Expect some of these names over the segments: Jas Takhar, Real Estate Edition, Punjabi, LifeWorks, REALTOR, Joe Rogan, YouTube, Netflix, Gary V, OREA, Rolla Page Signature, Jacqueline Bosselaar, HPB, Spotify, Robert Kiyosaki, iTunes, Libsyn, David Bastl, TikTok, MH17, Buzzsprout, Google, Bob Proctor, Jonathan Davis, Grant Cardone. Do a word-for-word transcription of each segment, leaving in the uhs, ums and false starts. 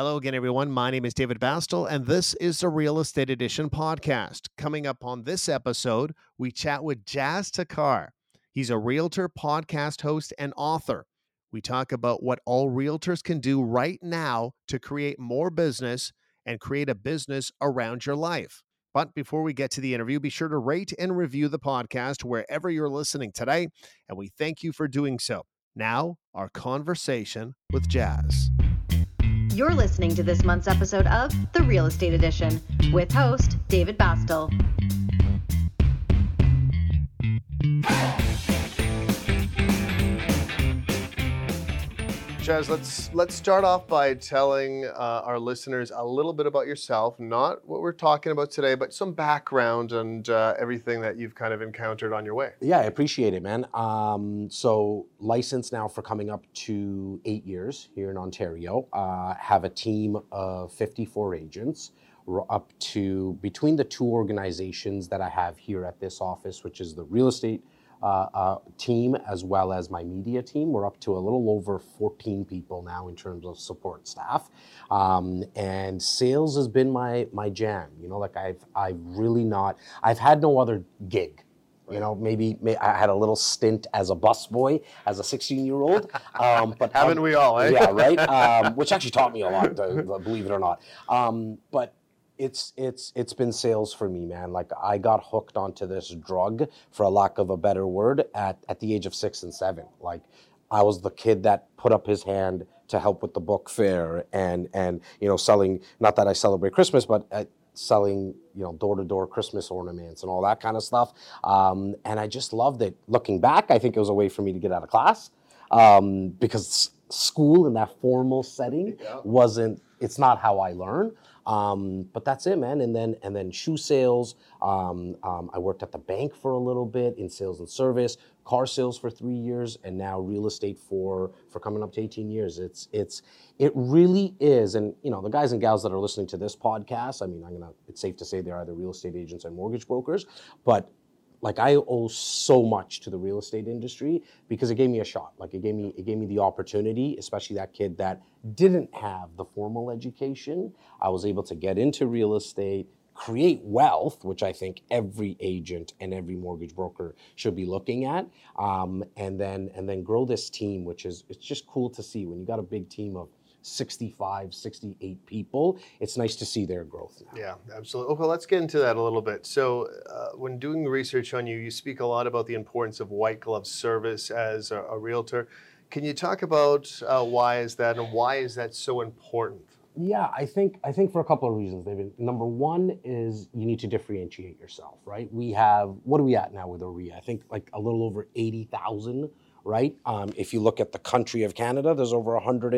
Hello again, everyone. My name is David Bastl, and this is the Real Estate Edition podcast. Coming up on this episode, we chat with Jas Takhar. He's a realtor, podcast host, and author. We talk about what all realtors can do right now to create more business and create a business around your life. But before we get to the interview, be sure to rate and review the podcast wherever you're listening today, and we thank you for doing so. Now, our conversation with Jas. You're listening to this month's episode of The Real Estate Edition with host David Bastl. Jas, let's let's start off by telling uh, our listeners a little bit about yourself, not what we're talking about today, but some background and uh, everything that you've kind of encountered on your way. Yeah, I appreciate it, man. Um, so licensed now for coming up to eight years here in Ontario. Uh, have a team of fifty-four agents. We're up to between the two organizations that I have here at this office, which is the real estate Uh, uh, team as well as my media team. We're up to a little over fourteen people now in terms of support staff. Um, and sales has been my my jam. You know, like I've I've really not, I've had no other gig. You know, maybe, maybe I had a little stint as a busboy, as a sixteen-year-old. Um, but haven't um, we all, eh? Yeah, right? Um, which actually taught me a lot, believe it or not. Um, but It's it's it's been sales for me, man. Like I got hooked onto this drug, for a lack of a better word, at, at the age of six and seven. Like I was the kid that put up his hand to help with the book fair and and you know selling. Not that I celebrate Christmas, but uh, selling you know door to door Christmas ornaments and all that kind of stuff. Um, and I just loved it. Looking back, I think it was a way for me to get out of class um, because school in that formal setting yeah. wasn't. It's not how I learn. Um, but that's it, man. And then and then shoe sales. Um, um, I worked at the bank for a little bit in sales and service, car sales for three years, and now real estate for for coming up to eighteen years. It's it's it really is. And you know the guys and gals that are listening to this podcast. I mean, I'm gonna. It's safe to say they're either real estate agents or mortgage brokers. But like I owe so much to the real estate industry because it gave me a shot. Like it gave me it gave me the opportunity, especially that kid that didn't have the formal education. I was able to get into real estate, create wealth, which I think every agent and every mortgage broker should be looking at, um, and then and then grow this team, which is it's just cool to see when you got a big team of sixty-five, sixty-eight people. It's nice to see their growth now. Yeah, absolutely. Okay, let's get into that a little bit. So uh, when doing research on you, you speak a lot about the importance of white glove service as a, a realtor. Can you talk about uh, why is that and why is that so important? Yeah, I think I think for a couple of reasons, David. Number one is you need to differentiate yourself, right? We have, what are we at now with OREA? I think like a little over eighty thousand, right? Um, if you look at the country of Canada, there's over one hundred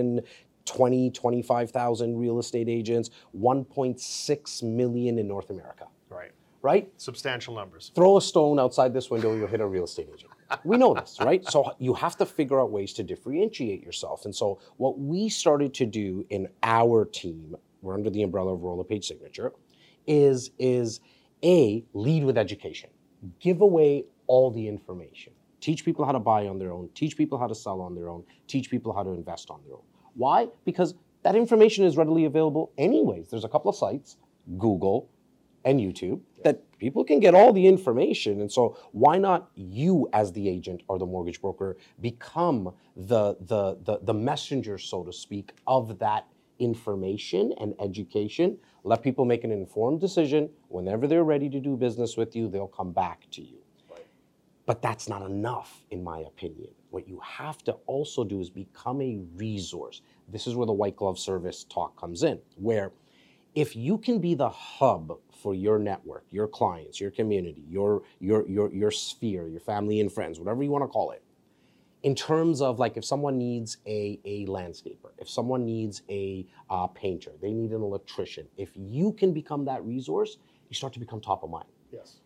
twenty, twenty-five thousand real estate agents, one point six million in North America. Right. Right? Substantial numbers. Throw a stone outside this window, you'll hit a real estate agent. We know this, right? So you have to figure out ways to differentiate yourself. And so what we started to do in our team, we're under the umbrella of Rolla Page Signature, is, is A, lead with education. Give away all the information. Teach people how to buy on their own. Teach people how to sell on their own. Teach people how to invest on their own. Why? Because that information is readily available anyways. There's a couple of sites, Google and YouTube, that people can get all the information. And so why not you as the agent or the mortgage broker become the, the, the, the messenger, so to speak, of that information and education. Let people make an informed decision. Whenever they're ready to do business with you, they'll come back to you. But that's not enough, in my opinion. What you have to also do is become a resource. This is where the white glove service talk comes in, where if you can be the hub for your network, your clients, your community, your, your, your, your sphere, your family and friends, whatever you want to call it, in terms of like if someone needs a, a landscaper, if someone needs a uh, painter, they need an electrician, if you can become that resource, you start to become top of mind. Yes.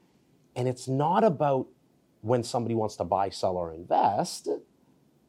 And it's not about when somebody wants to buy, sell, or invest,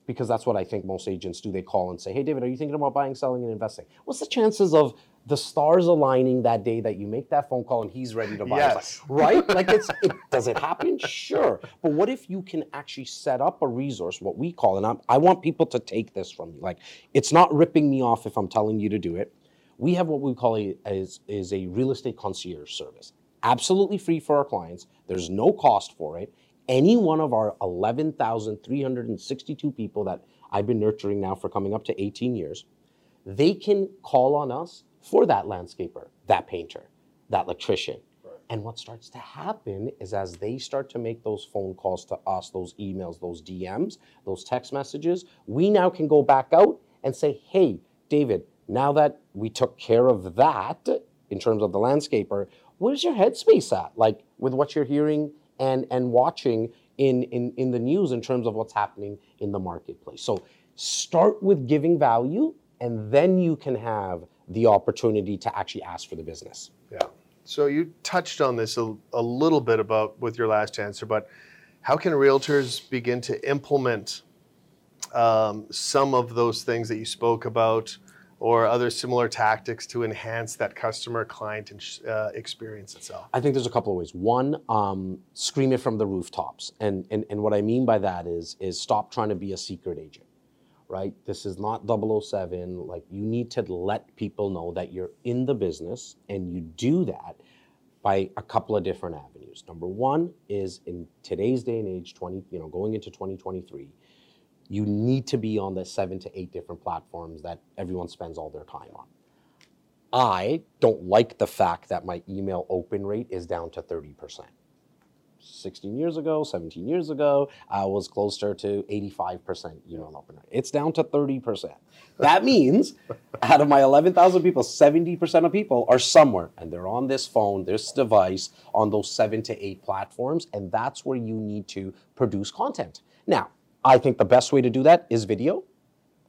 because that's what I think most agents do. They call and say, hey, David, are you thinking about buying, selling, and investing? What's the chances of the stars aligning that day that you make that phone call and he's ready to buy? Yes. Like, right? Like, it's, it, does it happen? Sure. But what if you can actually set up a resource, what we call, and I'm, I want people to take this from me. Like, it's not ripping me off if I'm telling you to do it. we have what we call a, is, is a real estate concierge service. Absolutely free for our clients. There's no cost for it. Any one of our eleven thousand three hundred sixty-two people that I've been nurturing now for coming up to eighteen years, they can call on us for that landscaper, that painter, that electrician. Right. And what starts to happen is as they start to make those phone calls to us, those emails, those D Ms, those text messages, we now can go back out and say, hey, David, now that we took care of that in terms of the landscaper, where's your headspace at? Like with what you're hearing and, and watching in, in, in the news in terms of what's happening in the marketplace. So start with giving value, and then you can have the opportunity to actually ask for the business. Yeah. So you touched on this a, a little bit about with your last answer, but how can realtors begin to implement um, some of those things that you spoke about or other similar tactics to enhance that customer client uh, experience itself? I think there's a couple of ways. One, um, scream it from the rooftops. And, and, and what I mean by that is, is stop trying to be a secret agent. Right? This is not double oh seven. Like, you need to let people know that you're in the business, and you do that by a couple of different avenues. Number one is, in today's day and age, twenty, you know, going into twenty twenty-three, you need to be on the seven to eight different platforms that everyone spends all their time on. I don't like the fact that my email open rate is down to thirty percent. sixteen years ago, seventeen years ago, I was closer to eighty-five percent email open rate. It's down to thirty percent. That means out of my eleven thousand people, seventy percent of people are somewhere, and they're on this phone, this device, on those seven to eight platforms, and that's where you need to produce content. Now, I think the best way to do that is video,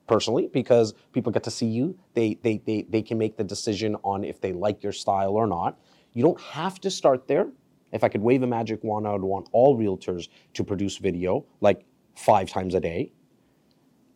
personally, because people get to see you. They, they, they, they can make the decision on if they like your style or not. You don't have to start there. If I could wave a magic wand, I would want all realtors to produce video like five times a day.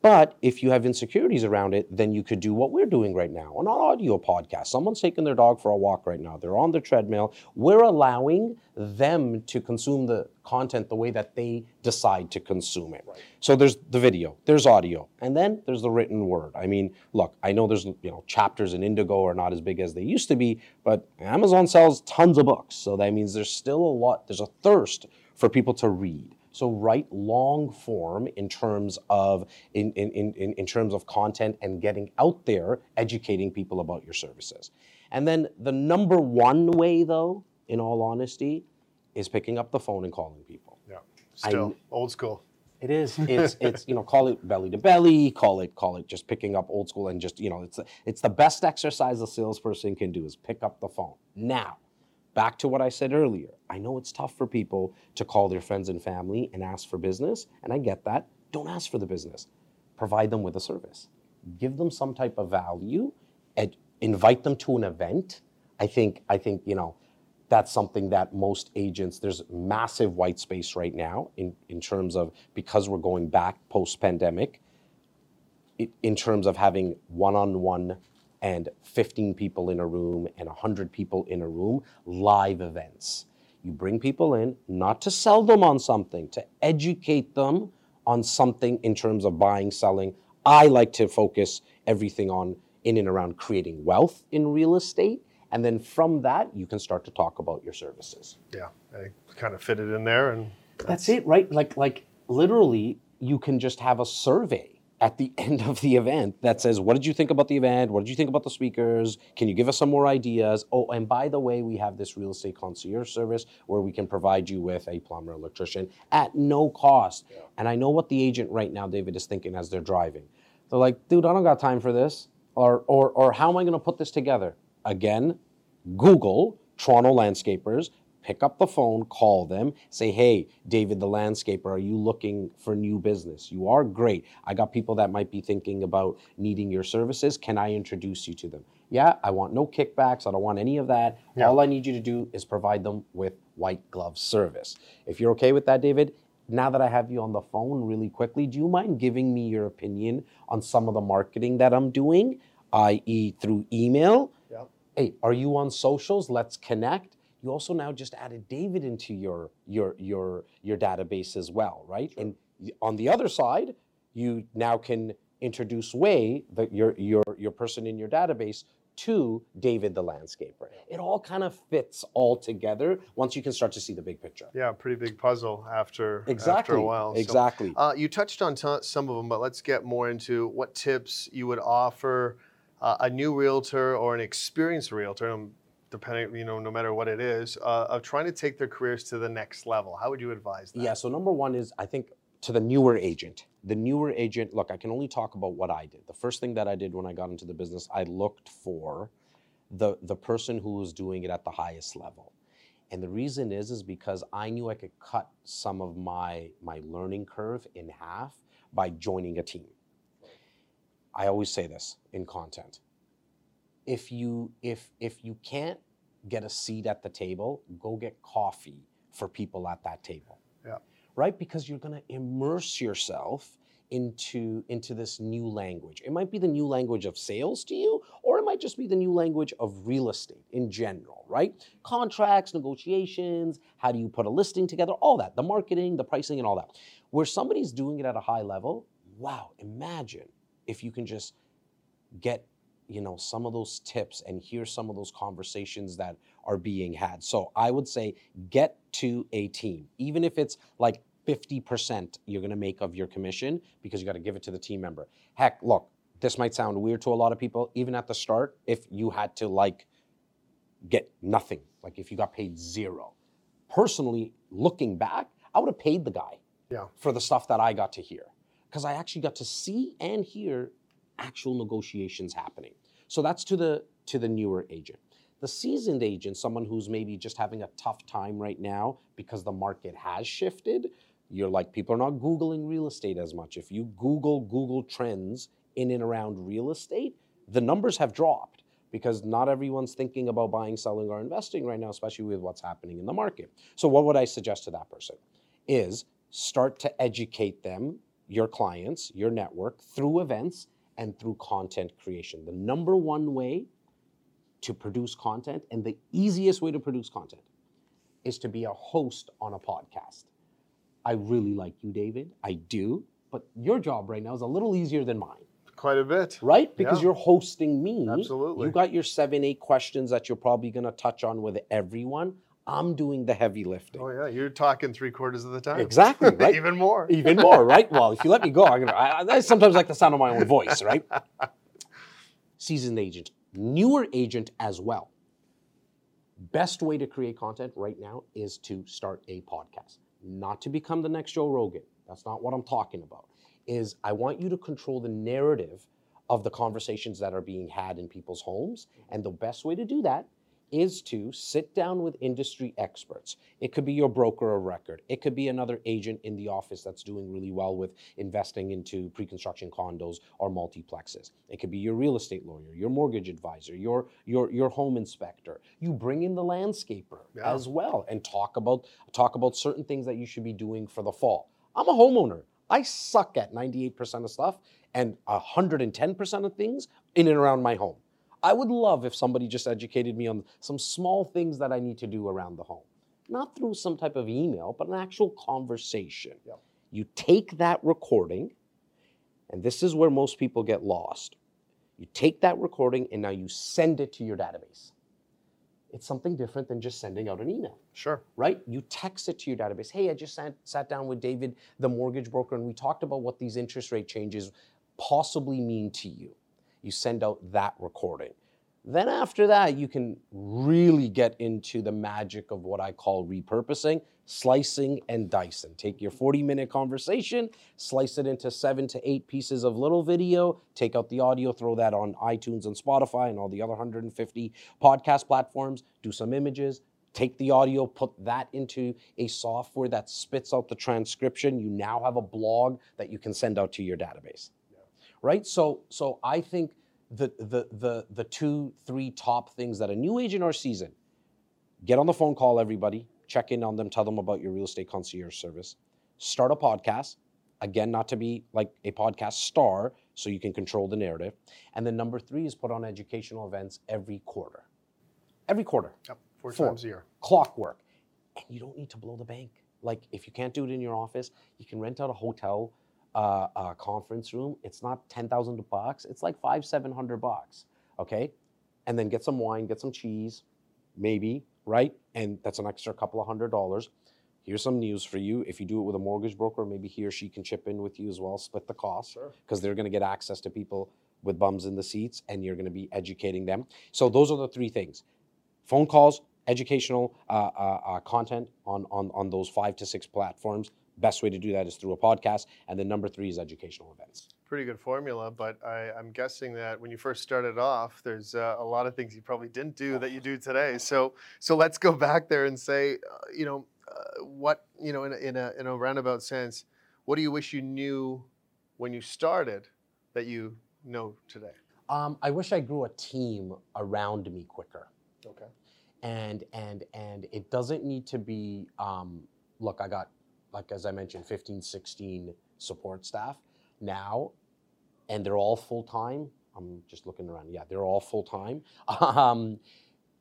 But if you have insecurities around it, then you could do what we're doing right now, an audio podcast. Someone's taking their dog for a walk right now. They're on the treadmill. We're allowing them to consume the content the way that they decide to consume it. Right. So there's the video, there's audio, and then there's the written word. I mean, look, I know there's, you know, chapters in Indigo are not as big as they used to be, but Amazon sells tons of books. So that means there's still a lot, there's a thirst for people to read. So write long form in terms of in, in, in, in terms of content and getting out there, educating people about your services. And then the number one way, though, in all honesty, is picking up the phone and calling people. Yeah, still I, old school. It is. It's it's you know, call it belly to belly, call it call it just picking up old school, and just, you know, it's it's the best exercise a salesperson can do is pick up the phone. Now, back to what I said earlier. I know it's tough for people to call their friends and family and ask for business, and I get that. Don't ask for the business. Provide them with a service. Give them some type of value, and invite them to an event. I think, I think, you know, that's something that most agents, there's massive white space right now in, in terms of, because we're going back post-pandemic, it, in terms of having one-on-one and fifteen people in a room and one hundred people in a room, live events. You bring people in, not to sell them on something, to educate them on something in terms of buying, selling. I like to focus everything on in and around creating wealth in real estate. And then from that, you can start to talk about your services. Yeah, I kind of fit it in there. And that's, that's it, right? Like, like literally, you can just have a survey at the end of the event that says, what did you think about the event? What did you think about the speakers? Can you give us some more ideas? Oh, and by the way, we have this real estate concierge service where we can provide you with a plumber, electrician at no cost. Yeah. And I know what the agent right now, David, is thinking as they're driving. They're like, dude, I don't got time for this. Or, or, or how am I gonna put this together? Again, Google Toronto landscapers, pick up the phone, call them, say, hey, David the landscaper, are you looking for new business? You are? Great. I got people that might be thinking about needing your services. Can I introduce you to them? Yeah, I want no kickbacks. I don't want any of that. Yeah. All I need you to do is provide them with white glove service. If you're okay with that, David, now that I have you on the phone really quickly, do you mind giving me your opinion on some of the marketing that I'm doing, that is through email? Yeah. Hey, are you on socials? Let's connect. You also now just added David into your your your your database as well, right? Sure. And on the other side, you now can introduce Way, the, your your your person in your database, to David the landscaper. It all kind of fits all together once you can start to see the big picture. Yeah, pretty big puzzle after, exactly. after a while. So, exactly. Uh, you touched on t- some of them, but let's get more into what tips you would offer uh, a new realtor or an experienced realtor, depending, you know, no matter what it is, uh, of trying to take their careers to the next level. How would you advise that? Yeah, so number one is, I think, to the newer agent. The newer agent, look, I can only talk about what I did. The first thing that I did when I got into the business, I looked for the, the person who was doing it at the highest level. And the reason is, is because I knew I could cut some of my, my learning curve in half by joining a team. I always say this in content. If you, if, if you can't get a seat at the table, go get coffee for people at that table. Yeah. Right? Because you're going to immerse yourself into, into this new language. It might be the new language of sales to you, or it might just be the new language of real estate in general, right? Contracts, negotiations, how do you put a listing together, all that, the marketing, the pricing, and all that. Where somebody's doing it at a high level, wow, imagine if you can just get, you know, some of those tips and hear some of those conversations that are being had. So I would say get to a team, even if it's like fifty percent you're going to make of your commission, because you got to give it to the team member. Heck, look, this might sound weird to a lot of people, even at the start, if you had to like get nothing, like if you got paid zero. Personally, looking back, I would have paid the guy yeah. for the stuff that I got to hear, because I actually got to see and hear actual negotiations happening. So that's to the to the newer agent. The seasoned agent, someone who's maybe just having a tough time right now because the market has shifted, you're like, people are not Googling real estate as much. If you Google Google trends in and around real estate, the numbers have dropped because not everyone's thinking about buying, selling, or investing right now, especially with what's happening in the market. So what would I suggest to that person is start to educate them, your clients, your network, through events and through content creation. The number one way to produce content, and the easiest way to produce content, is to be a host on a podcast. I really like you, David, I do, but your job right now is a little easier than mine. Quite a bit. Right? Because yeah. you're hosting me. Absolutely. You got your seven, eight questions that you're probably gonna touch on with everyone. I'm doing the heavy lifting. Oh yeah, you're talking three quarters of the time. Exactly, right? Even more. Even more, right? Well, if you let me go, I'm gonna, I, I sometimes like the sound of my own voice, right? Seasoned agent. Newer agent as well. Best way to create content right now is to start a podcast. Not to become the next Joe Rogan. That's not what I'm talking about. Is I want you to control the narrative of the conversations that are being had in people's homes. And the best way to do that is to sit down with industry experts. It could be your broker of record. It could be another agent in the office that's doing really well with investing into pre-construction condos or multiplexes. It could be your real estate lawyer, your mortgage advisor, your your your home inspector. You bring in the landscaper yeah. as well and talk about talk about certain things that you should be doing for the fall. I'm a homeowner. I suck at ninety-eight percent of stuff and one hundred ten percent of things in and around my home. I would love if somebody just educated me on some small things that I need to do around the home. Not through some type of email, but an actual conversation. Yep. You take that recording, and this is where most people get lost. You take that recording and now you send it to your database. It's something different than just sending out an email. Sure. Right? You text it to your database. Hey, I just sat, sat down with David, the mortgage broker, and we talked about what these interest rate changes possibly mean to you. You send out that recording. Then after that, you can really get into the magic of what I call repurposing, slicing and dicing. Take your forty minute conversation, slice it into seven to eight pieces of little video, take out the audio, throw that on iTunes and Spotify and all the other one hundred fifty podcast platforms, do some images, take the audio, put that into a software that spits out the transcription. You now have a blog that you can send out to your database. Right? So so I think the, the the the two, three top things that a new agent or seasoned, get on the phone, call everybody, check in on them, tell them about your real estate concierge service. Start a podcast. Again, not to be like a podcast star, so you can control the narrative. And then number three is put on educational events every quarter. Every quarter. Yep, four, four times a year. Clockwork. And you don't need to blow the bank. Like if you can't do it in your office, you can rent out a hotel Uh, a conference room. It's not ten thousand bucks. It's like five, seven hundred bucks. Okay, and then get some wine, get some cheese, maybe, right? And that's an extra couple of hundred dollars. Here's some news for you. If you do it with a mortgage broker, maybe he or she can chip in with you as well, split the cost, because sure. they're going to get access to people with bums in the seats, and you're going to be educating them. So those are the three things. Phone calls, educational uh, uh, uh, content on, on, on those five to six platforms. Best way to do that is through a podcast. And then number three is educational events. Pretty good formula, but I, I'm guessing that when you first started off, there's uh, a lot of things you probably didn't do that you do today. So so let's go back there and say, uh, you know, uh, what, you know, in a, in, a, in a roundabout sense, what do you wish you knew when you started that you know today? Um, I wish I grew a team around me quicker. Okay. And, and, and it doesn't need to be, um, look, I got, like as I mentioned, fifteen, sixteen support staff now. And they're all full-time. I'm just looking around. Yeah, they're all full-time. Um,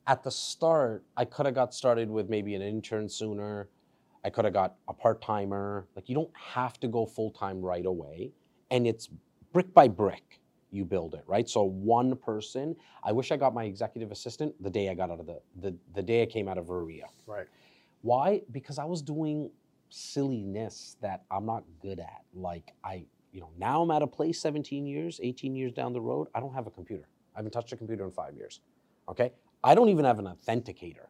at the start, I could have got started with maybe an intern sooner. I could have got a part-timer. Like, you don't have to go full-time right away. And it's brick by brick, you build it, right? So one person, I wish I got my executive assistant the day I got out of the, the, the day I came out of OREA. Right. Why? Because I was doing silliness that I'm not good at. Like, I, you know, now I'm at a place seventeen years, eighteen years down the road, I don't have a computer. I haven't touched a computer in five years, okay? I don't even have an authenticator.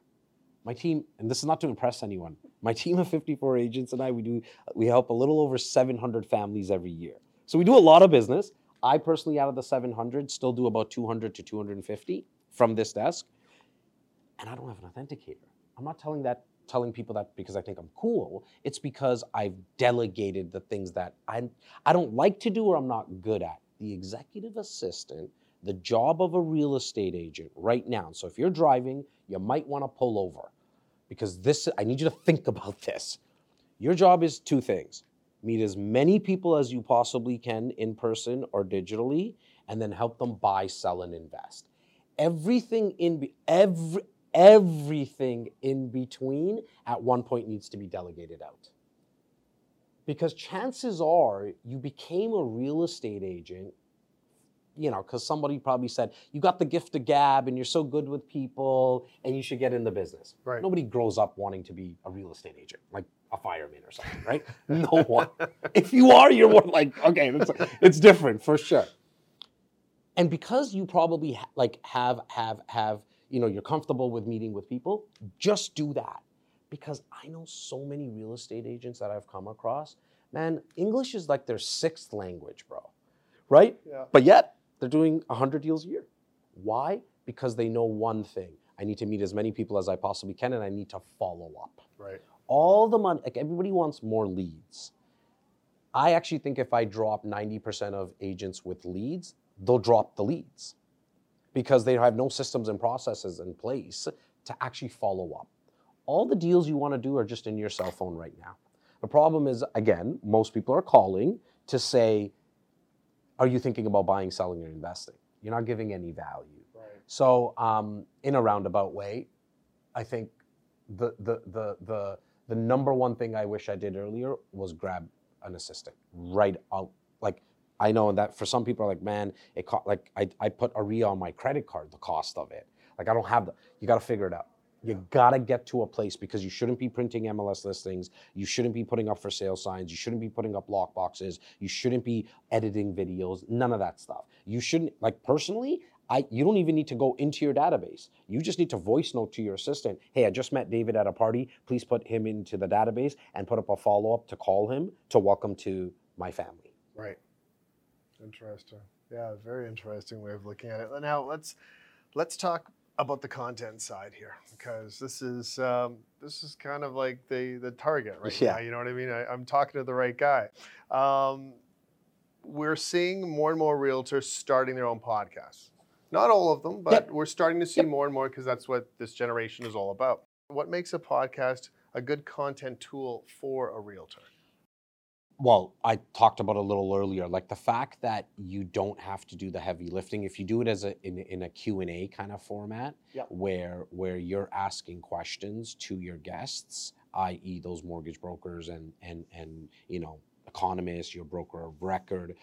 My team, and this is not to impress anyone, my team of fifty-four agents and I, we do, we help a little over seven hundred families every year. So we do a lot of business. I personally, out of the seven hundred, still do about two hundred to two hundred fifty from this desk, and I don't have an authenticator. I'm not telling that telling people that because I think I'm cool. It's because I've delegated the things that I I don't like to do or I'm not good at. The executive assistant, the job of a real estate agent right now. So if you're driving, you might want to pull over, because this, I need you to think about this. Your job is two things. Meet as many people as you possibly can in person or digitally, and then help them buy, sell, and invest. Everything in every Everything in between at one point needs to be delegated out. Because chances are you became a real estate agent, you know, because somebody probably said, you got the gift of gab and you're so good with people and you should get in the business. Right. Nobody grows up wanting to be a real estate agent, like a fireman or something, right? No one. If you are, you're more like, okay, that's, it's different for sure. And because you probably ha- like have, have, have, you know, you're comfortable with meeting with people, just do that. Because I know so many real estate agents that I've come across, man, English is like their sixth language, bro, right? Yeah. But yet they're doing one hundred deals a year. Why? Because they know one thing. I need to meet as many people as I possibly can, and I need to follow up. Right. All the money, like everybody wants more leads. I actually think if I drop ninety percent of agents with leads, they'll drop the leads, because they have no systems and processes in place to actually follow up. All the deals you want to do are just in your cell phone right now. The problem is, again, most people are calling to say, are you thinking about buying, selling, or investing? You're not giving any value. Right. So um, in a roundabout way, I think the, the, the, the, the number one thing I wish I did earlier was grab an assistant right out, like, I know that for some people are like, man, it co- like I, I put OREA on my credit card, the cost of it. Like, I don't have the, you got to figure it out. You yeah. got to get to a place, because you shouldn't be printing M L S listings. You shouldn't be putting up for sale signs. You shouldn't be putting up lock boxes. You shouldn't be editing videos, none of that stuff. You shouldn't, like personally, I you don't even need to go into your database. You just need to voice note to your assistant, hey, I just met David at a party. Please put him into the database and put up a follow-up to call him to welcome to my family. Right. Interesting. Yeah, very interesting way of looking at it. Now let's let's talk about the content side here, because this is um, this is kind of like the the target right yeah. now. You know what I mean? I, I'm talking to the right guy. Um, we're seeing more and more realtors starting their own podcasts. Not all of them, but yep. we're starting to see yep. more and more, because that's what this generation is all about. What makes a podcast a good content tool for a realtor? Well, I talked about a little earlier, like the fact that you don't have to do the heavy lifting. If you do it as a in, in a Q and A kind of format, yep. where where you're asking questions to your guests, that is those mortgage brokers and and and you know economist, your broker of record,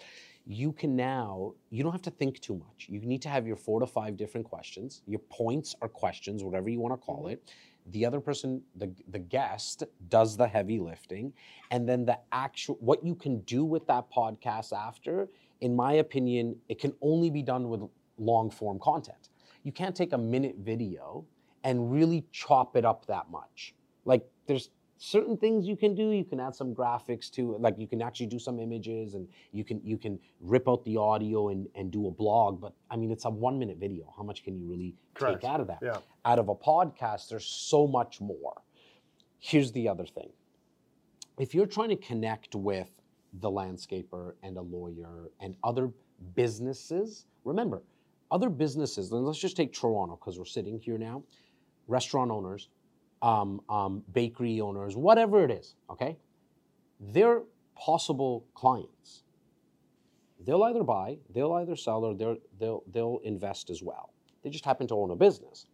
you can now, you don't have to think too much. You need to have your four to five different questions. Your points are questions, whatever you want to call it. The other person, the, the guest, does the heavy lifting. And then the actual, what you can do with that podcast after, in my opinion, it can only be done with long form content. You can't take a minute video and really chop it up that much. Like there's certain things you can do. You can add some graphics to it. Like you can actually do some images and you can you can rip out the audio and, and do a blog. But I mean, it's a one minute video. How much can you really Correct. Take out of that? Yeah. Out of a podcast, there's so much more. Here's the other thing. If you're trying to connect with the landscaper and a lawyer and other businesses, remember, other businesses, and let's just take Toronto because we're sitting here now, restaurant owners, Um, um, bakery owners, whatever it is, okay? They're possible clients. They'll either buy, they'll either sell, or they'll, they'll, they'll invest as well. They just happen to own a business.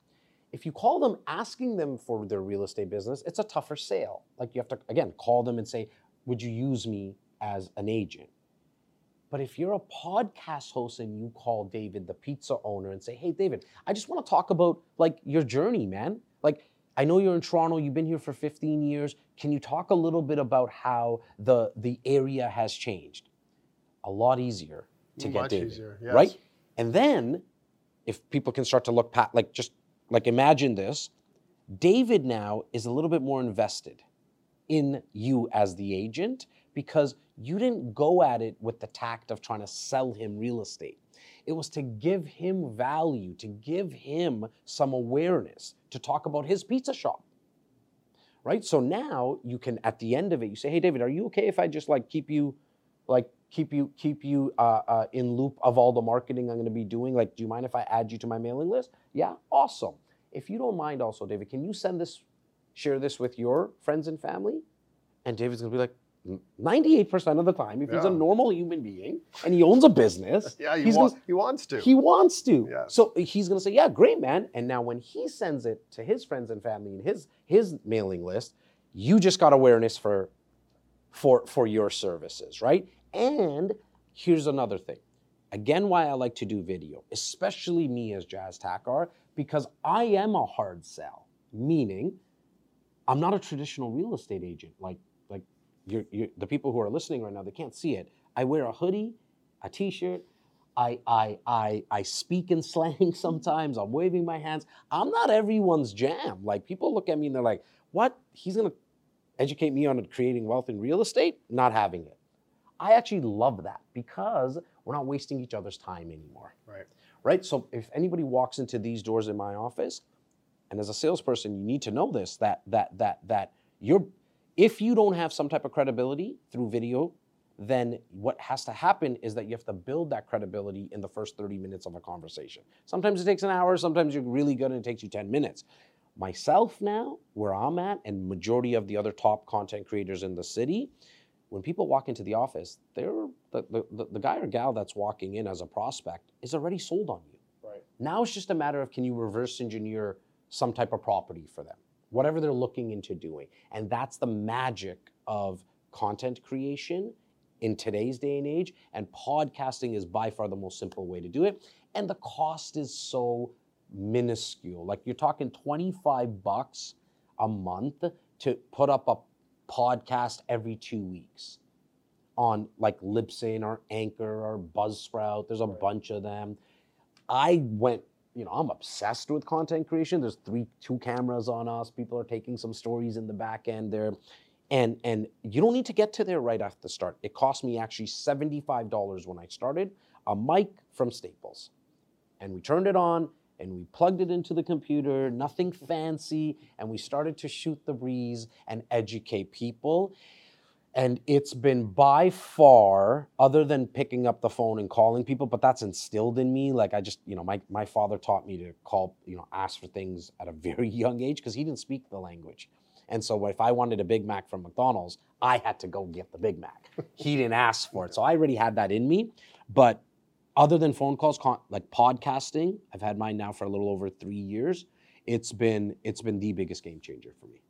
If you call them asking them for their real estate business, it's a tougher sale. Like you have to, again, call them and say, would you use me as an agent? But if you're a podcast host and you call David, the pizza owner, and say, hey, David, I just want to talk about like your journey, man. Like, I know you're in Toronto, you've been here for fifteen years. Can you talk a little bit about how the, the area has changed? A lot easier to Much get David, easier, yes. right? And then if people can start to look pat, like just like imagine this, David now is a little bit more invested in you as the agent because you didn't go at it with the tact of trying to sell him real estate. It was to give him value, to give him some awareness, to talk about his pizza shop, right? So now you can, at the end of it, you say, hey, David, are you okay if I just like keep you, like keep you, keep you uh, uh, in loop of all the marketing I'm going to be doing? Like, do you mind if I add you to my mailing list? Yeah, awesome. If you don't mind also, David, can you send this, share this with your friends and family? And David's going to be like, ninety-eight percent of the time, if yeah. he's a normal human being and he owns a business, yeah, he, he's wa- gonna, he wants to. He wants to. Yes. So he's going to say, yeah, great, man. And now when he sends it to his friends and family and his his mailing list, you just got awareness for, for, for your services, right? And here's another thing. Again, why I like to do video, especially me as Jas Takhar, because I am a hard sell, meaning I'm not a traditional real estate agent like You're, you're, the people who are listening right now, they can't see it. I wear a hoodie, a t-shirt. I, I, I, I speak in slang sometimes. I'm waving my hands. I'm not everyone's jam. Like people look at me and they're like, what? He's going to educate me on creating wealth in real estate? Not having it. I actually love that because we're not wasting each other's time anymore. Right. Right. So if anybody walks into these doors in my office, and as a salesperson, you need to know this, that, that, that, that you're, if you don't have some type of credibility through video, then what has to happen is that you have to build that credibility in the first thirty minutes of a conversation. Sometimes it takes an hour, sometimes you're really good and it takes you ten minutes. Myself now, where I'm at, and majority of the other top content creators in the city, when people walk into the office, they're the, the, the guy or gal that's walking in as a prospect is already sold on you. Right. Now it's just a matter of can you reverse engineer some type of property for them, whatever they're looking into doing. And that's the magic of content creation in today's day and age. And podcasting is by far the most simple way to do it. And the cost is so minuscule. Like you're talking twenty-five bucks a month to put up a podcast every two weeks on like Libsyn or Anchor or Buzzsprout. There's a right. bunch of them. I went You know, I'm obsessed with content creation. There's three, two cameras on us. People are taking some stories in the back end there. And and you don't need to get to there right after the start. It cost me actually seventy-five dollars when I started, a mic from Staples. And we turned it on and we plugged it into the computer, nothing fancy. And we started to shoot the breeze and educate people. And it's been by far, other than picking up the phone and calling people, but that's instilled in me. Like I just, you know, my, my father taught me to call, you know, ask for things at a very young age because he didn't speak the language. And so if I wanted a Big Mac from McDonald's, I had to go get the Big Mac. He didn't ask for it. So I already had that in me. But other than phone calls, con- like podcasting, I've had mine now for a little over three years. It's been, it's been the biggest game changer for me.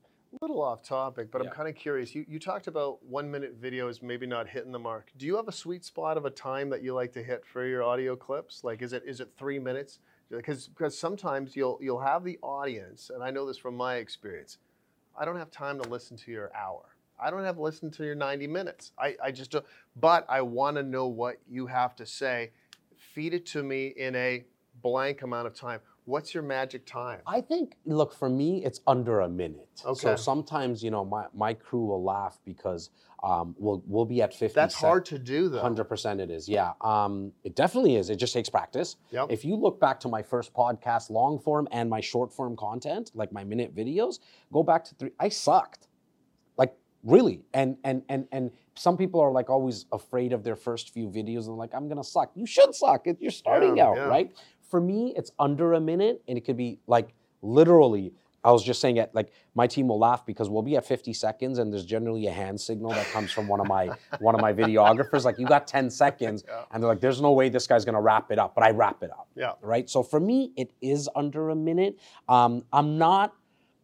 little off topic, but yeah. I'm kind of curious. You, you talked about one minute videos maybe not hitting the mark. Do you have a sweet spot of a time that you like to hit for your audio clips? Like, is it is it three minutes? Because because sometimes you'll you'll have the audience, and I know this from my experience. I don't have time to listen to your hour. I don't have to listen to your ninety minutes. I, I just don't. But I want to know what you have to say. Feed it to me in a blank amount of time. What's your magic time? I think, look, for me, it's under a minute. Okay. So sometimes, you know, my, my crew will laugh because um, we'll we'll be at fifty. That's hard to do, though. one hundred percent it is, yeah. Um, it definitely is. It just takes practice. Yep. If you look back to my first podcast, long form, and my short form content, like my minute videos, go back to three. I sucked. Like, really. And, and, and, and some people are, like, always afraid of their first few videos. They're like, I'm going to suck. You should suck. You're starting yeah, out, yeah. right? For me, it's under a minute, and it could be like literally, I was just saying it, like my team will laugh because we'll be at fifty seconds and there's generally a hand signal that comes from one of my one of my videographers, like, you got ten seconds, yeah. and they're like, there's no way this guy's gonna wrap it up, but I wrap it up. Yeah. Right? So for me, it is under a minute. Um, I'm not,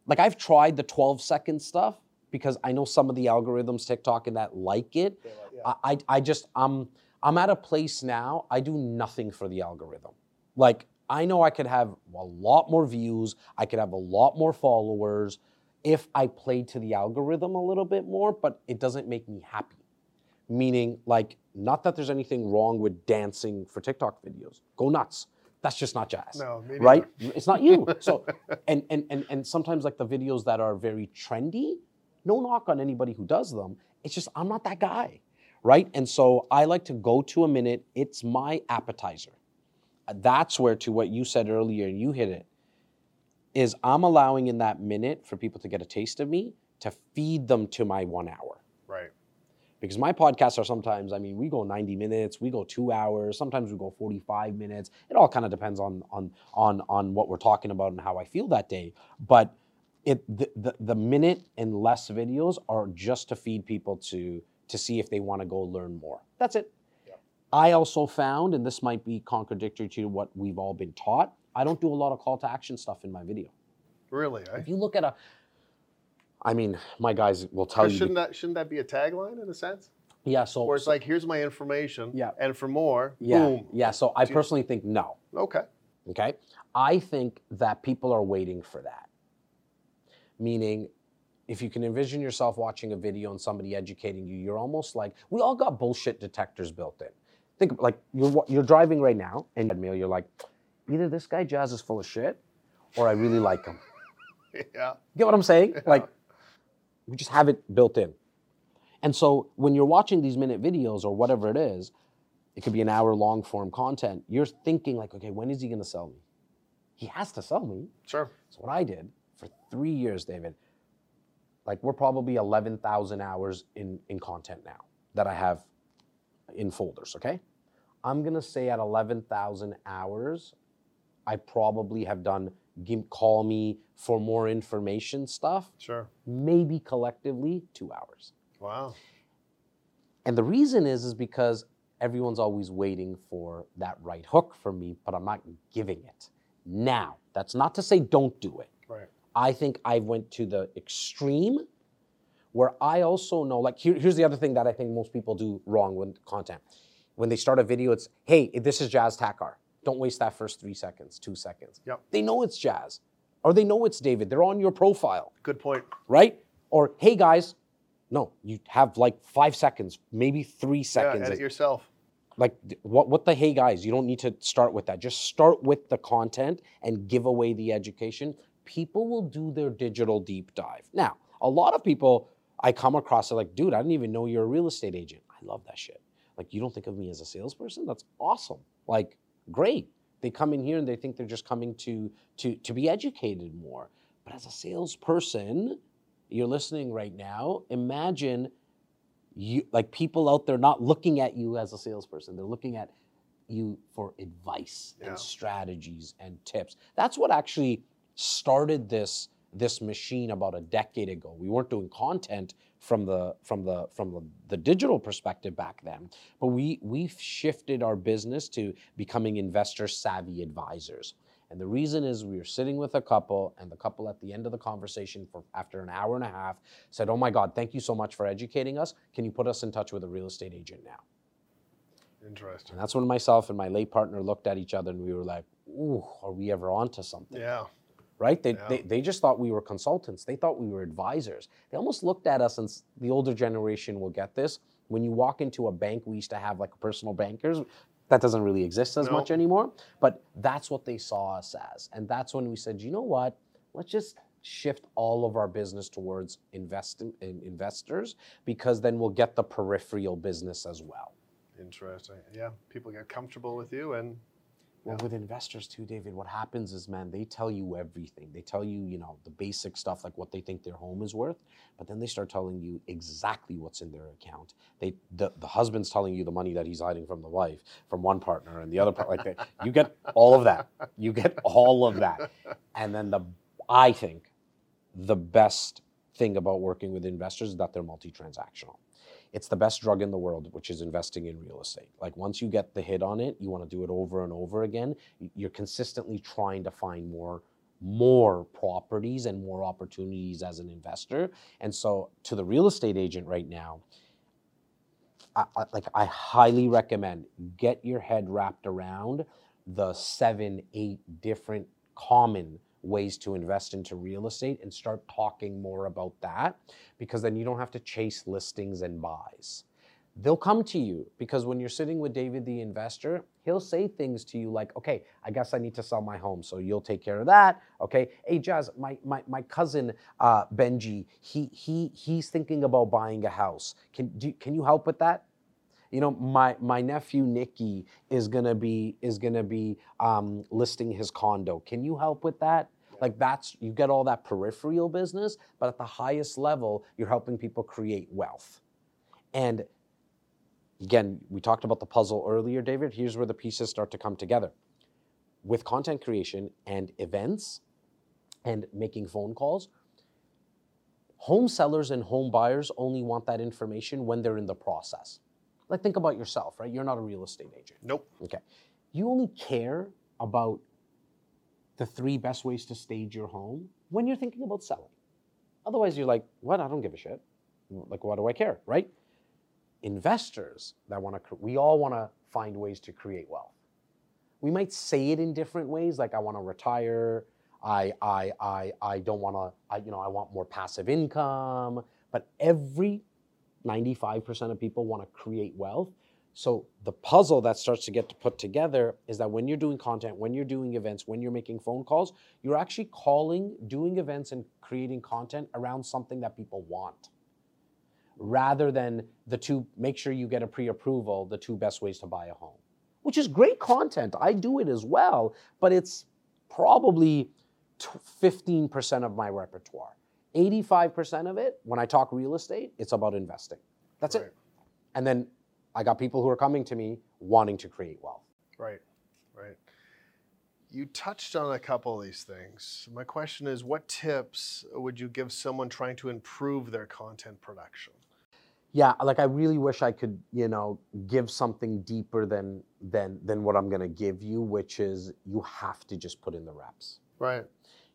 like, I've tried the twelve second stuff because I know some of the algorithms, TikTok and that, like it. Yeah, yeah. I, I I just, I'm I'm at a place now, I do nothing for the algorithm. Like, I know I could have a lot more views, I could have a lot more followers if I played to the algorithm a little bit more, but it doesn't make me happy. Meaning, like, not that there's anything wrong with dancing for TikTok videos. Go nuts. That's just not jazz. No, maybe right? Not. It's not you. So, and, and, and, and sometimes, like, the videos that are very trendy, no knock on anybody who does them, it's just, I'm not that guy, right? And so I like to go to a minute, it's my appetizer. That's where, to what you said earlier, and you hit it, is I'm allowing in that minute for people to get a taste of me, to feed them to my one hour. Right. Because my podcasts are sometimes, I mean, we go ninety minutes, we go two hours, sometimes we go forty-five minutes. It all kind of depends on on on on what we're talking about and how I feel that day. But it the, the, the minute and less videos are just to feed people to to see if they want to go learn more. That's it. I also found, and this might be contradictory to what we've all been taught, I don't do a lot of call to action stuff in my video. Really? Eh? If you look at a, I mean, my guys will tell you. Shouldn't that, shouldn't that be a tagline in a sense? Yeah, so. Or it's so, like, here's my information, yeah. and for more, yeah, boom. Yeah, so I personally think no. Okay. Okay? I think that people are waiting for that. Meaning, if you can envision yourself watching a video and somebody educating you, you're almost like, we all got bullshit detectors built in. Think, like, you're you're driving right now, and you're like, either this guy Jas is full of shit, or I really like him. Yeah. Get what I'm saying? Yeah. Like, we just have it built in. And so when you're watching these minute videos or whatever it is, it could be an hour long form content, you're thinking like, okay, when is he gonna sell me? He has to sell me. Sure. That's what I did for three years, David. Like, we're probably eleven thousand hours in, in content now that I have in folders, okay? I'm gonna say at eleven thousand hours, I probably have done call me for more information stuff. Sure. Maybe collectively two hours. Wow. And the reason is, is because everyone's always waiting for that right hook from me, but I'm not giving it. Now, that's not to say don't do it. Right. I think I went to the extreme where I also know, like, here, here's the other thing that I think most people do wrong with content. When they start a video, it's, hey, this is Jas Takhar. Don't waste that first three seconds, two seconds. Yep. They know it's Jas, or they know it's David. They're on your profile. Good point. Right? Or, hey, guys. No, you have like five seconds, maybe three seconds. Yeah, edit yourself. Like, what, what the hey, guys? You don't need to start with that. Just start with the content and give away the education. People will do their digital deep dive. Now, a lot of people I come across are like, dude, I didn't even know you're a real estate agent. I love that shit. Like, you don't think of me as a salesperson? That's awesome. Like, great. They come in here and they think they're just coming to to to be educated more. But as a salesperson, you're listening right now, imagine you, like, people out there not looking at you as a salesperson. They're looking at you for advice yeah. and strategies and tips. That's what actually started this this machine about a decade ago. We weren't doing content from the from the from the, the digital perspective back then, but we we've shifted our business to becoming investor savvy advisors. And the reason is we were sitting with a couple, and the couple at the end of the conversation, for after an hour and a half, said, "Oh my God, thank you so much for educating us. Can you put us in touch with a real estate agent now?" Interesting. And that's when myself and my late partner looked at each other and we were like, "Ooh, are we ever onto something?" Yeah. Right? They, yeah. they they just thought we were consultants. They thought we were advisors. They almost looked at us, and the older generation will get this. When you walk into a bank, we used to have like personal bankers. That doesn't really exist as no. much anymore. But that's what they saw us as. And that's when we said, you know what? Let's just shift all of our business towards invest in investors, because then we'll get the peripheral business as well. Interesting. Yeah, people get comfortable with you. And well, yeah. with investors too, David, what happens is, man, they tell you everything. They tell you, you know, the basic stuff, like what they think their home is worth, but then they start telling you exactly what's in their account. They, the, the husband's telling you the money that he's hiding from the wife, from one partner and the other part, like that. You get all of that. You get all of that. And then the, I think the best thing about working with investors is that they're multi-transactional. It's the best drug in the world, which is investing in real estate. Like, once you get the hit on it, you want to do it over and over again. You're consistently trying to find more, more properties and more opportunities as an investor. And so to the real estate agent right now, I, I, like I highly recommend, get your head wrapped around the seven, eight different common ways to invest into real estate and start talking more about that, because then you don't have to chase listings and buys. They'll come to you, because when you're sitting with David the investor, he'll say things to you like, okay, I guess I need to sell my home, so you'll take care of that. Okay, hey Jas, my my my cousin uh, Benji, he he he's thinking about buying a house. Can do, can you help with that? You know, my my nephew Nicky is gonna be is gonna be um, listing his condo. Can you help with that? Like, that's, you get all that peripheral business, but at the highest level, you're helping people create wealth. And again, we talked about the puzzle earlier, David. Here's where the pieces start to come together. With content creation and events and making phone calls, home sellers and home buyers only want that information when they're in the process. Like, think about yourself, right? You're not a real estate agent. Nope. Okay. You only care about the three best ways to stage your home when you're thinking about selling. Otherwise, you're like, what? I don't give a shit. Like, why do I care, right? Investors that want to, we all want to find ways to create wealth. We might say it in different ways, like, I want to retire. I, I, I, I don't want to, I, you know, I want more passive income. But every ninety-five percent of people want to create wealth. So the puzzle that starts to get to put together is that when you're doing content, when you're doing events, when you're making phone calls, you're actually calling, doing events, and creating content around something that people want, rather than the two, make sure you get a pre-approval, the two best ways to buy a home, which is great content. I do it as well, but it's probably fifteen percent of my repertoire. eighty-five percent of it, when I talk real estate, it's about investing. That's right. It. And then I got people who are coming to me wanting to create wealth. Right, right. You touched on a couple of these things. My question is, what tips would you give someone trying to improve their content production? Yeah, like, I really wish I could, you know, give something deeper than than than what I'm going to give you, which is, you have to just put in the reps. Right.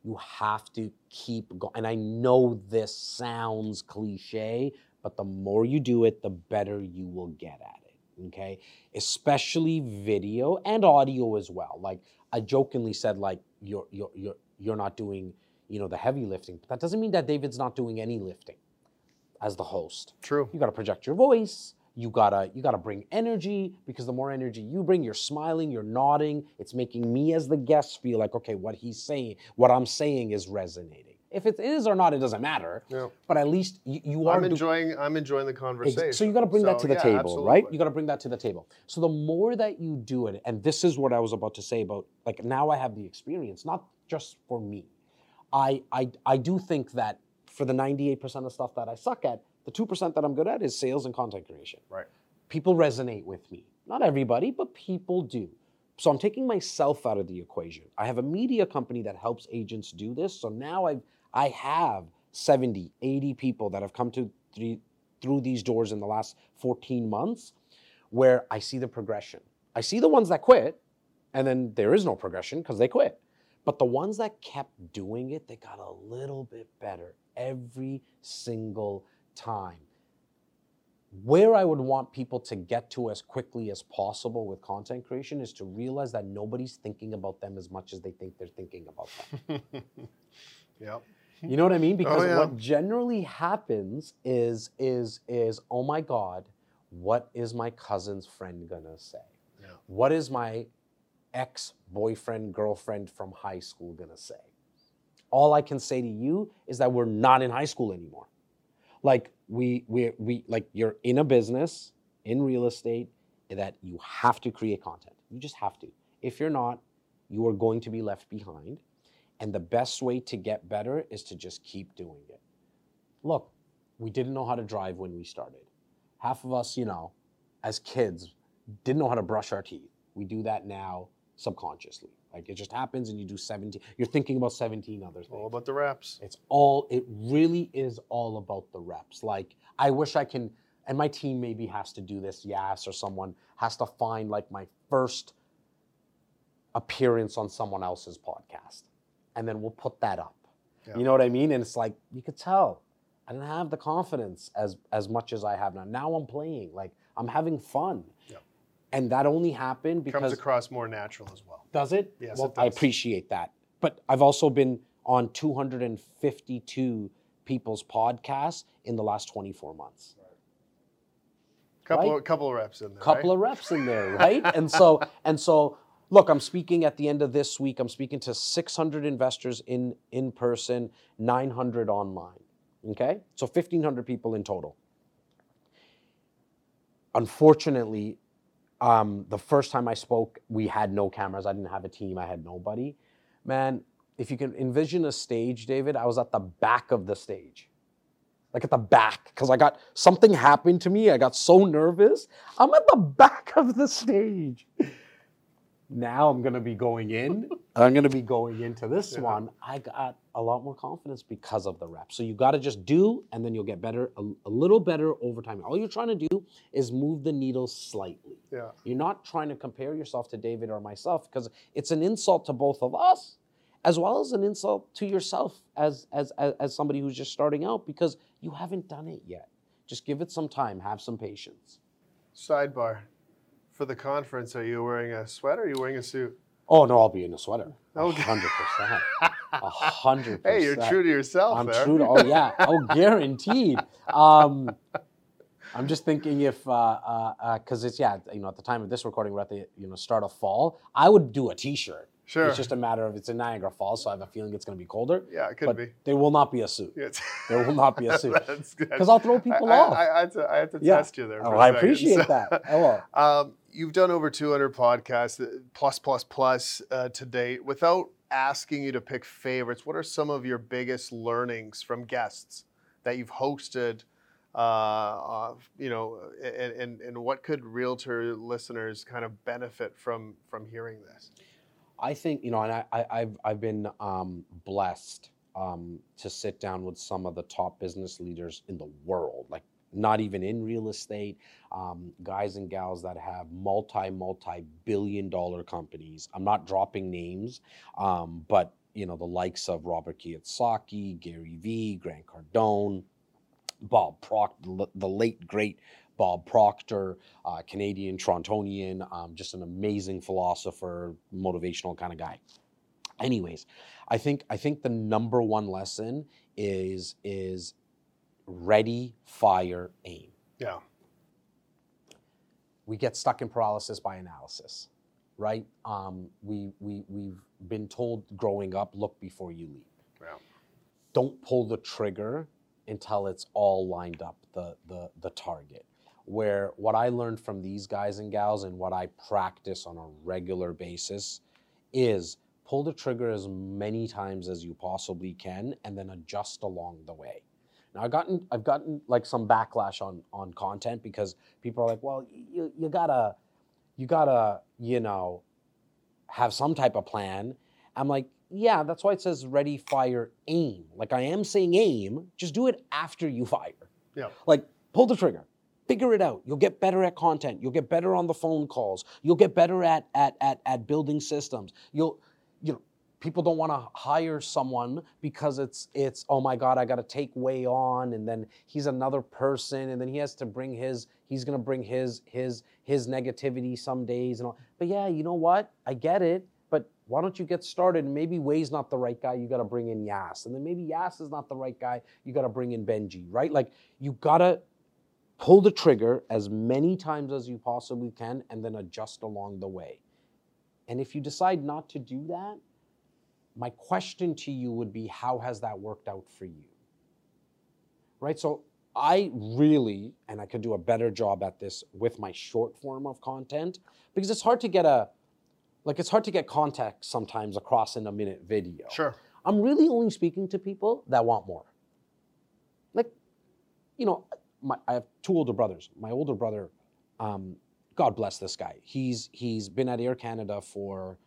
You have to keep going. And I know this sounds cliche, but the more you do it, the better you will get at it, okay? Especially video and audio as well. Like, I jokingly said, like, you're, you're, you're, you're not doing, you know, the heavy lifting, but that doesn't mean that David's not doing any lifting as the host. True. You gotta project your voice. You gotta, you gotta bring energy, because the more energy you bring, you're smiling, you're nodding. It's making me as the guest feel like, okay, what he's saying, what I'm saying is resonating. If it is or not, it doesn't matter. Yeah. But at least you, you are I'm enjoying. Do- I'm enjoying the conversation. So you gotta bring so, that to the yeah, table, absolutely. Right? You gotta bring that to the table. So the more that you do it, and this is what I was about to say about, like, now I have the experience, not just for me. I I I do think that for the ninety-eight percent of stuff that I suck at, the two percent that I'm good at is sales and content creation. Right. People resonate with me. Not everybody, but people do. So I'm taking myself out of the equation. I have a media company that helps agents do this. So now I've, I have seventy, eighty people that have come to th- through these doors in the last fourteen months, where I see the progression. I see the ones that quit, and then there is no progression because they quit. But the ones that kept doing it, they got a little bit better every single time. Where I would want people to get to as quickly as possible with content creation is to realize that nobody's thinking about them as much as they think they're thinking about them. Yep. You know what I mean? Because oh, yeah. what generally happens is, is, is, oh my God, what is my cousin's friend gonna say? Yeah. What is my ex-boyfriend, girlfriend from high school gonna say? All I can say to you is that we're not in high school anymore. Like we, we, we, like you're in a business, in real estate, that you have to create content. You just have to. If you're not, you are going to be left behind. And the best way to get better is to just keep doing it. Look, we didn't know how to drive when we started. Half of us, you know, as kids, didn't know how to brush our teeth. We do that now subconsciously. Like it just happens and you do seventeen, you're thinking about seventeen other things. All about the reps. It's all, it really is all about the reps. Like I wish I can, and my team maybe has to do this, Yas, or someone has to find like my first appearance on someone else's podcast. And then we'll put that up. Yeah. You know what I mean? And it's like, you could tell I didn't have the confidence as, as much as I have now. Now I'm playing, like I'm having fun. Yeah. And that only happened because— Comes across more natural as well. Does it? Yes, well, it does. I appreciate that. But I've also been on two hundred fifty-two people's podcasts in the last twenty-four months. Right. Couple, right? couple of reps in there, Couple right? of reps in there, right? and so, and so, Look, I'm speaking at the end of this week. I'm speaking to six hundred investors in, in person, nine hundred online, okay? So fifteen hundred people in total. Unfortunately, um, the first time I spoke, we had no cameras. I didn't have a team. I had nobody. Man, if you can envision a stage, David, I was at the back of the stage. Like at the back, because I got, something happened to me. I got so nervous. I'm at the back of the stage. Now I'm going to be going in, I'm going to be going into this yeah. one. I got a lot more confidence because of the rep. So you got to just do, and then you'll get better, a, a little better over time. All you're trying to do is move the needle slightly. Yeah. You're not trying to compare yourself to David or myself because it's an insult to both of us as well as an insult to yourself as, as, as, as somebody who's just starting out because you haven't done it yet. Just give it some time, have some patience. Sidebar. For the conference, are you wearing a sweater or are you wearing a suit? Oh, no, I'll be in a sweater. Okay. one hundred percent. one hundred percent. Hey, you're true to yourself I'm there. True to, oh, yeah. Oh, guaranteed. Um, I'm just thinking if, because uh, uh, uh, it's, yeah, you know, at the time of this recording, we're at the you know start of fall. I would do a T-shirt. Sure. It's just a matter of, it's in Niagara Falls, so I have a feeling it's going to be colder. Yeah, it could but be. There will not be a suit. Yes. There will not be a suit. That's good. Because I'll throw people I, off. I, I, I have to, I have to yeah. test you there. For oh, a I second. appreciate so, that. I will. Um, you've done over two hundred podcasts, plus, plus, plus uh, to date. Without asking you to pick favorites, what are some of your biggest learnings from guests that you've hosted? Uh, uh, you know, and, and, and what could Realtor listeners kind of benefit from from hearing this? I think, you know, and I, I, I've I've been um, blessed um, to sit down with some of the top business leaders in the world, like not even in real estate, um, guys and gals that have multi, multi-billion dollar companies. I'm not dropping names, um, but, you know, the likes of Robert Kiyosaki, Gary V, Grant Cardone, Bob Proctor, the late, great Bob Proctor, uh, Canadian, Torontonian, um, just an amazing philosopher, motivational kind of guy. Anyways, I think I think the number one lesson is is ready, fire, aim. Yeah. We get stuck in paralysis by analysis, right? Um, we we we've been told growing up, look before you leap. Yeah. Don't pull the trigger until it's all lined up, the the the target. Where what I learned from these guys and gals and what I practice on a regular basis is pull the trigger as many times as you possibly can and then adjust along the way. Now I've gotten I've gotten like some backlash on on content because people are like, well, you you gotta you gotta you know have some type of plan. I'm like, yeah, that's why it says ready, fire, aim. Like I am saying aim, just do it after you fire. Yeah. Like pull the trigger. Figure it out. You'll get better at content. You'll get better on the phone calls. You'll get better at at at, at building systems. You'll, you know, people don't want to hire someone because it's, it's oh my God, I got to take way on, and then he's another person, and then he has to bring his, he's going to bring his, his, his negativity some days and all. But yeah, you know what? I get it. But why don't you get started? Maybe Way's not the right guy. You got to bring in Yas. And then maybe Yas is not the right guy. You got to bring in Benji, right? Like you got to pull the trigger as many times as you possibly can and then adjust along the way. And if you decide not to do that, my question to you would be, how has that worked out for you? Right? So I really, and I could do a better job at this with my short form of content, because it's hard to get a, like it's hard to get context sometimes across in a minute video. Sure. I'm really only speaking to people that want more. Like, you know, my, I have two older brothers. My older brother, um, God bless this guy. He's he's been at Air Canada for,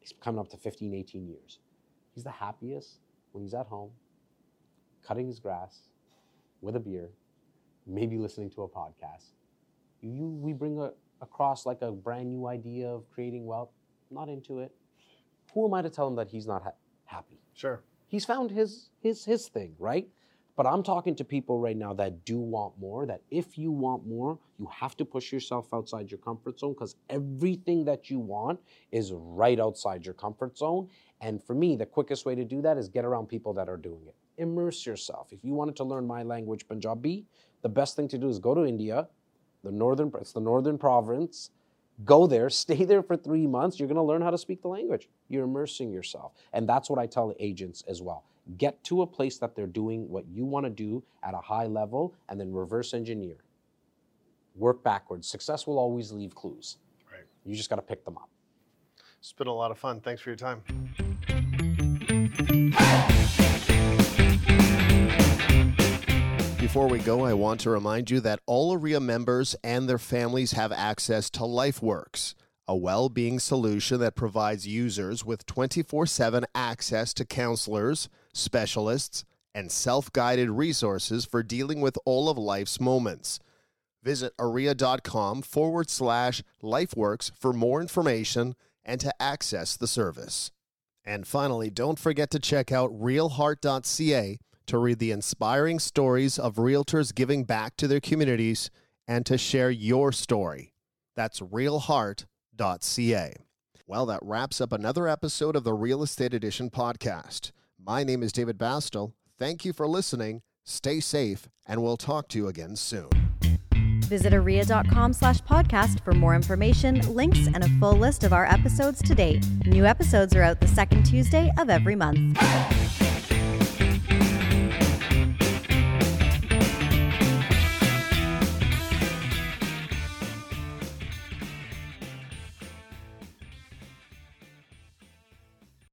he's coming up to fifteen, eighteen years. He's the happiest when he's at home, cutting his grass with a beer, maybe listening to a podcast. You, we bring a, across like a brand new idea of creating wealth, not into it. Who am I to tell him that he's not ha- happy? Sure. He's found his his his thing, right? But I'm talking to people right now that do want more, that if you want more, you have to push yourself outside your comfort zone, because everything that you want is right outside your comfort zone. And for me, the quickest way to do that is get around people that are doing it. Immerse yourself. If you wanted to learn my language, Punjabi, the best thing to do is go to India, the northern, it's the northern province, go there, stay there for three months. You're going to learn how to speak the language. You're immersing yourself. And that's what I tell agents as well. Get to a place that they're doing what you want to do at a high level, and then reverse engineer. Work backwards. Success will always leave clues. Right. You just got to pick them up. It's been a lot of fun. Thanks for your time. Before we go, I want to remind you that all OREA members and their families have access to LifeWorks, a well-being solution that provides users with twenty-four seven access to counselors, specialists, and self-guided resources for dealing with all of life's moments. Visit orea.com forward slash LifeWorks for more information and to access the service. And finally, don't forget to check out real heart dot c a to read the inspiring stories of realtors giving back to their communities and to share your story. That's real heart dot c a. Well, that wraps up another episode of the Real Estate Edition podcast. My name is David Bastl. Thank you for listening. Stay safe, and we'll talk to you again soon. Visit orea.com slash podcast for more information, links, and a full list of our episodes to date. New episodes are out the second Tuesday of every month.